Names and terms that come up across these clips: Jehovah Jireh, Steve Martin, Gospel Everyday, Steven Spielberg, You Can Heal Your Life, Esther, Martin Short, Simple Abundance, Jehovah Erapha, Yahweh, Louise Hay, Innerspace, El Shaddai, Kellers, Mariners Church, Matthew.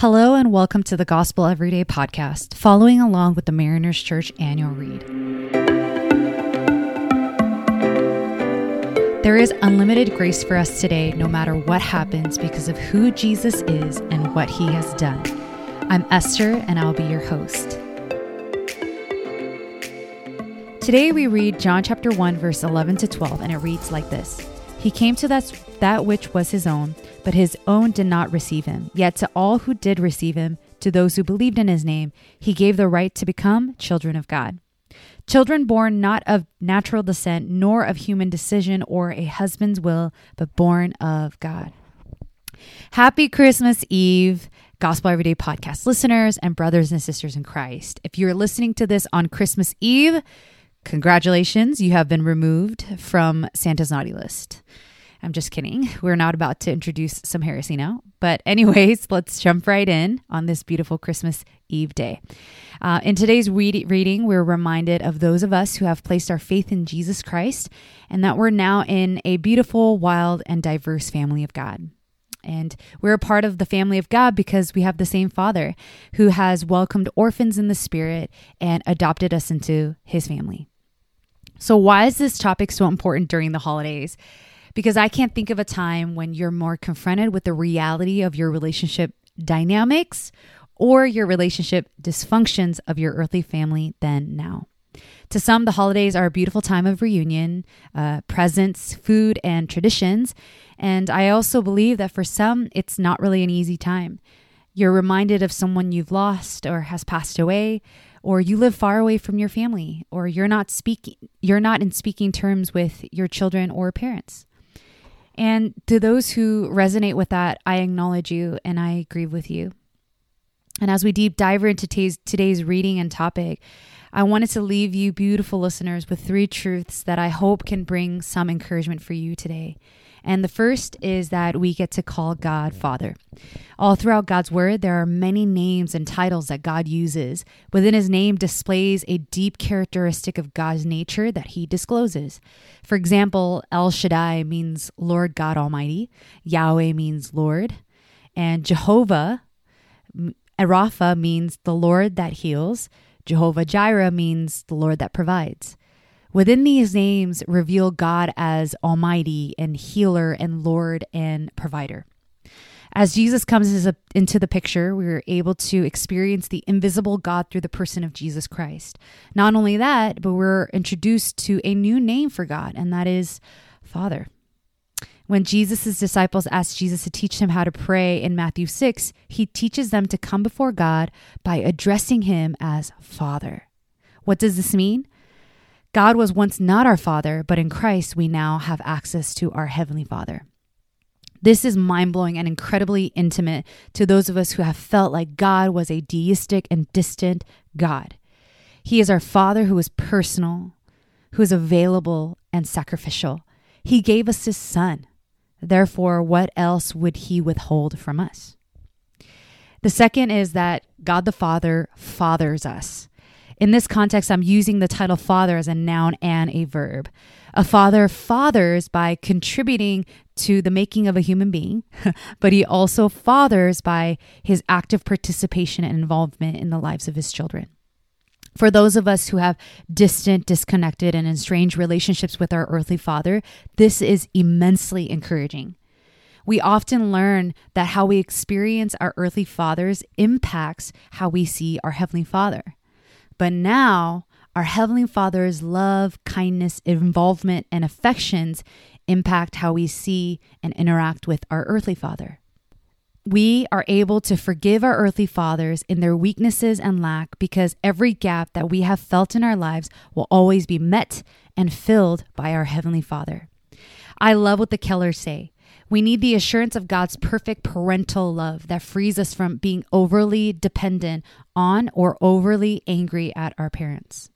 Hello and welcome to the Gospel Everyday podcast, following along with the Mariners Church annual read. There is unlimited grace for us today, no matter what happens, because of who Jesus is and what he has done. I'm Esther, and I'll be your host. Today we read John chapter 1, verse 11 to 12, and it reads like this. He came to that which was his own, but his own did not receive him. Yet to all who did receive him, to those who believed in his name, he gave the right to become children of God. Children born not of natural descent, nor of human decision or a husband's will, but born of God. Happy Christmas Eve, Gospel Everyday podcast listeners and brothers and sisters in Christ. If you're listening to this on Christmas Eve, congratulations, you have been removed from Santa's naughty list. I'm just kidding. We're not about to introduce some heresy now. But anyways, let's jump right in on this beautiful Christmas Eve day. In today's reading, we're reminded of those of us who have placed our faith in Jesus Christ and that we're now in a beautiful, wild, and diverse family of God. And we're a part of the family of God because we have the same Father who has welcomed orphans in the Spirit and adopted us into his family. So why is this topic so important during the holidays? Because I can't think of a time when you're more confronted with the reality of your relationship dynamics or your relationship dysfunctions of your earthly family than now. To some, the holidays are a beautiful time of reunion, presents, food, and traditions. And I also believe that for some, it's not really an easy time. You're reminded of someone you've lost or has passed away, or you live far away from your family, or you're not in speaking terms with your children or parents. And to those who resonate with that, I acknowledge you and I grieve with you. And as we deep dive into today's reading and topic, I wanted to leave you beautiful listeners with three truths that I hope can bring some encouragement for you today. And the first is that we get to call God Father. All throughout God's word, there are many names and titles that God uses. Within his name displays a deep characteristic of God's nature that he discloses. For example, El Shaddai means Lord God Almighty. Yahweh means Lord. And Jehovah Erapha means the Lord that heals. Jehovah Jireh means the Lord that provides. Within these names reveal God as Almighty and Healer and Lord and Provider. As Jesus comes into the picture, we are able to experience the invisible God through the person of Jesus Christ. Not only that, but we're introduced to a new name for God, and that is Father. When Jesus' disciples asked Jesus to teach them how to pray in Matthew 6, he teaches them to come before God by addressing him as Father. What does this mean? God was once not our Father, but in Christ we now have access to our Heavenly Father. This is mind-blowing and incredibly intimate to those of us who have felt like God was a deistic and distant God. He is our Father who is personal, who is available and sacrificial. He gave us his Son. Therefore, what else would he withhold from us? The second is that God the Father fathers us. In this context, I'm using the title father as a noun and a verb. A father fathers by contributing to the making of a human being, but he also fathers by his active participation and involvement in the lives of his children. For those of us who have distant, disconnected, and estranged relationships with our earthly father, this is immensely encouraging. We often learn that how we experience our earthly fathers impacts how we see our Heavenly Father. But now, our Heavenly Father's love, kindness, involvement, and affections impact how we see and interact with our earthly father. We are able to forgive our earthly fathers in their weaknesses and lack because every gap that we have felt in our lives will always be met and filled by our Heavenly Father. I love what the Kellers say. We need the assurance of God's perfect parental love that frees us from being overly dependent on or overly angry at our parents.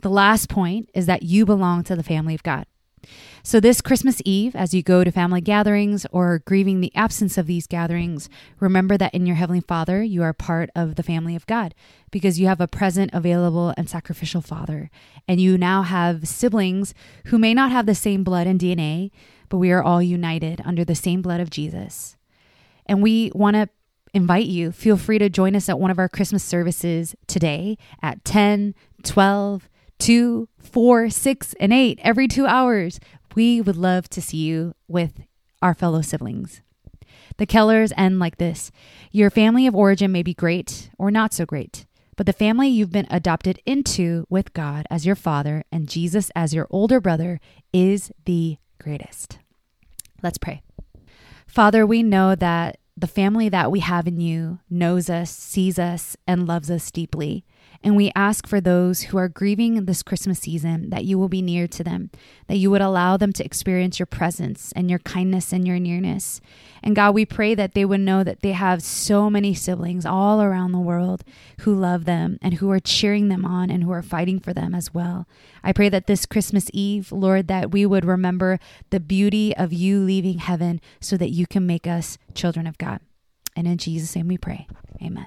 The last point is that you belong to the family of God. So this Christmas Eve, as you go to family gatherings or grieving the absence of these gatherings, remember that in your Heavenly Father, you are part of the family of God because you have a present, available, and sacrificial Father. And you now have siblings who may not have the same blood and DNA, but we are all united under the same blood of Jesus. And we want to invite you, feel free to join us at one of our Christmas services today at 10, 12, 2, 4, 6, and 8 every 2 hours. We would love to see you with our fellow siblings. The Kellers end like this. Your family of origin may be great or not so great, but the family you've been adopted into with God as your father and Jesus as your older brother is the greatest. Let's pray. Father, we know that the family that we have in you knows us, sees us, and loves us deeply. And we ask for those who are grieving this Christmas season that you will be near to them, that you would allow them to experience your presence and your kindness and your nearness. And God, we pray that they would know that they have so many siblings all around the world who love them and who are cheering them on and who are fighting for them as well. I pray that this Christmas Eve, Lord, that we would remember the beauty of you leaving heaven so that you can make us children of God. And in Jesus' name we pray. Amen.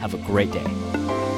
have a great day.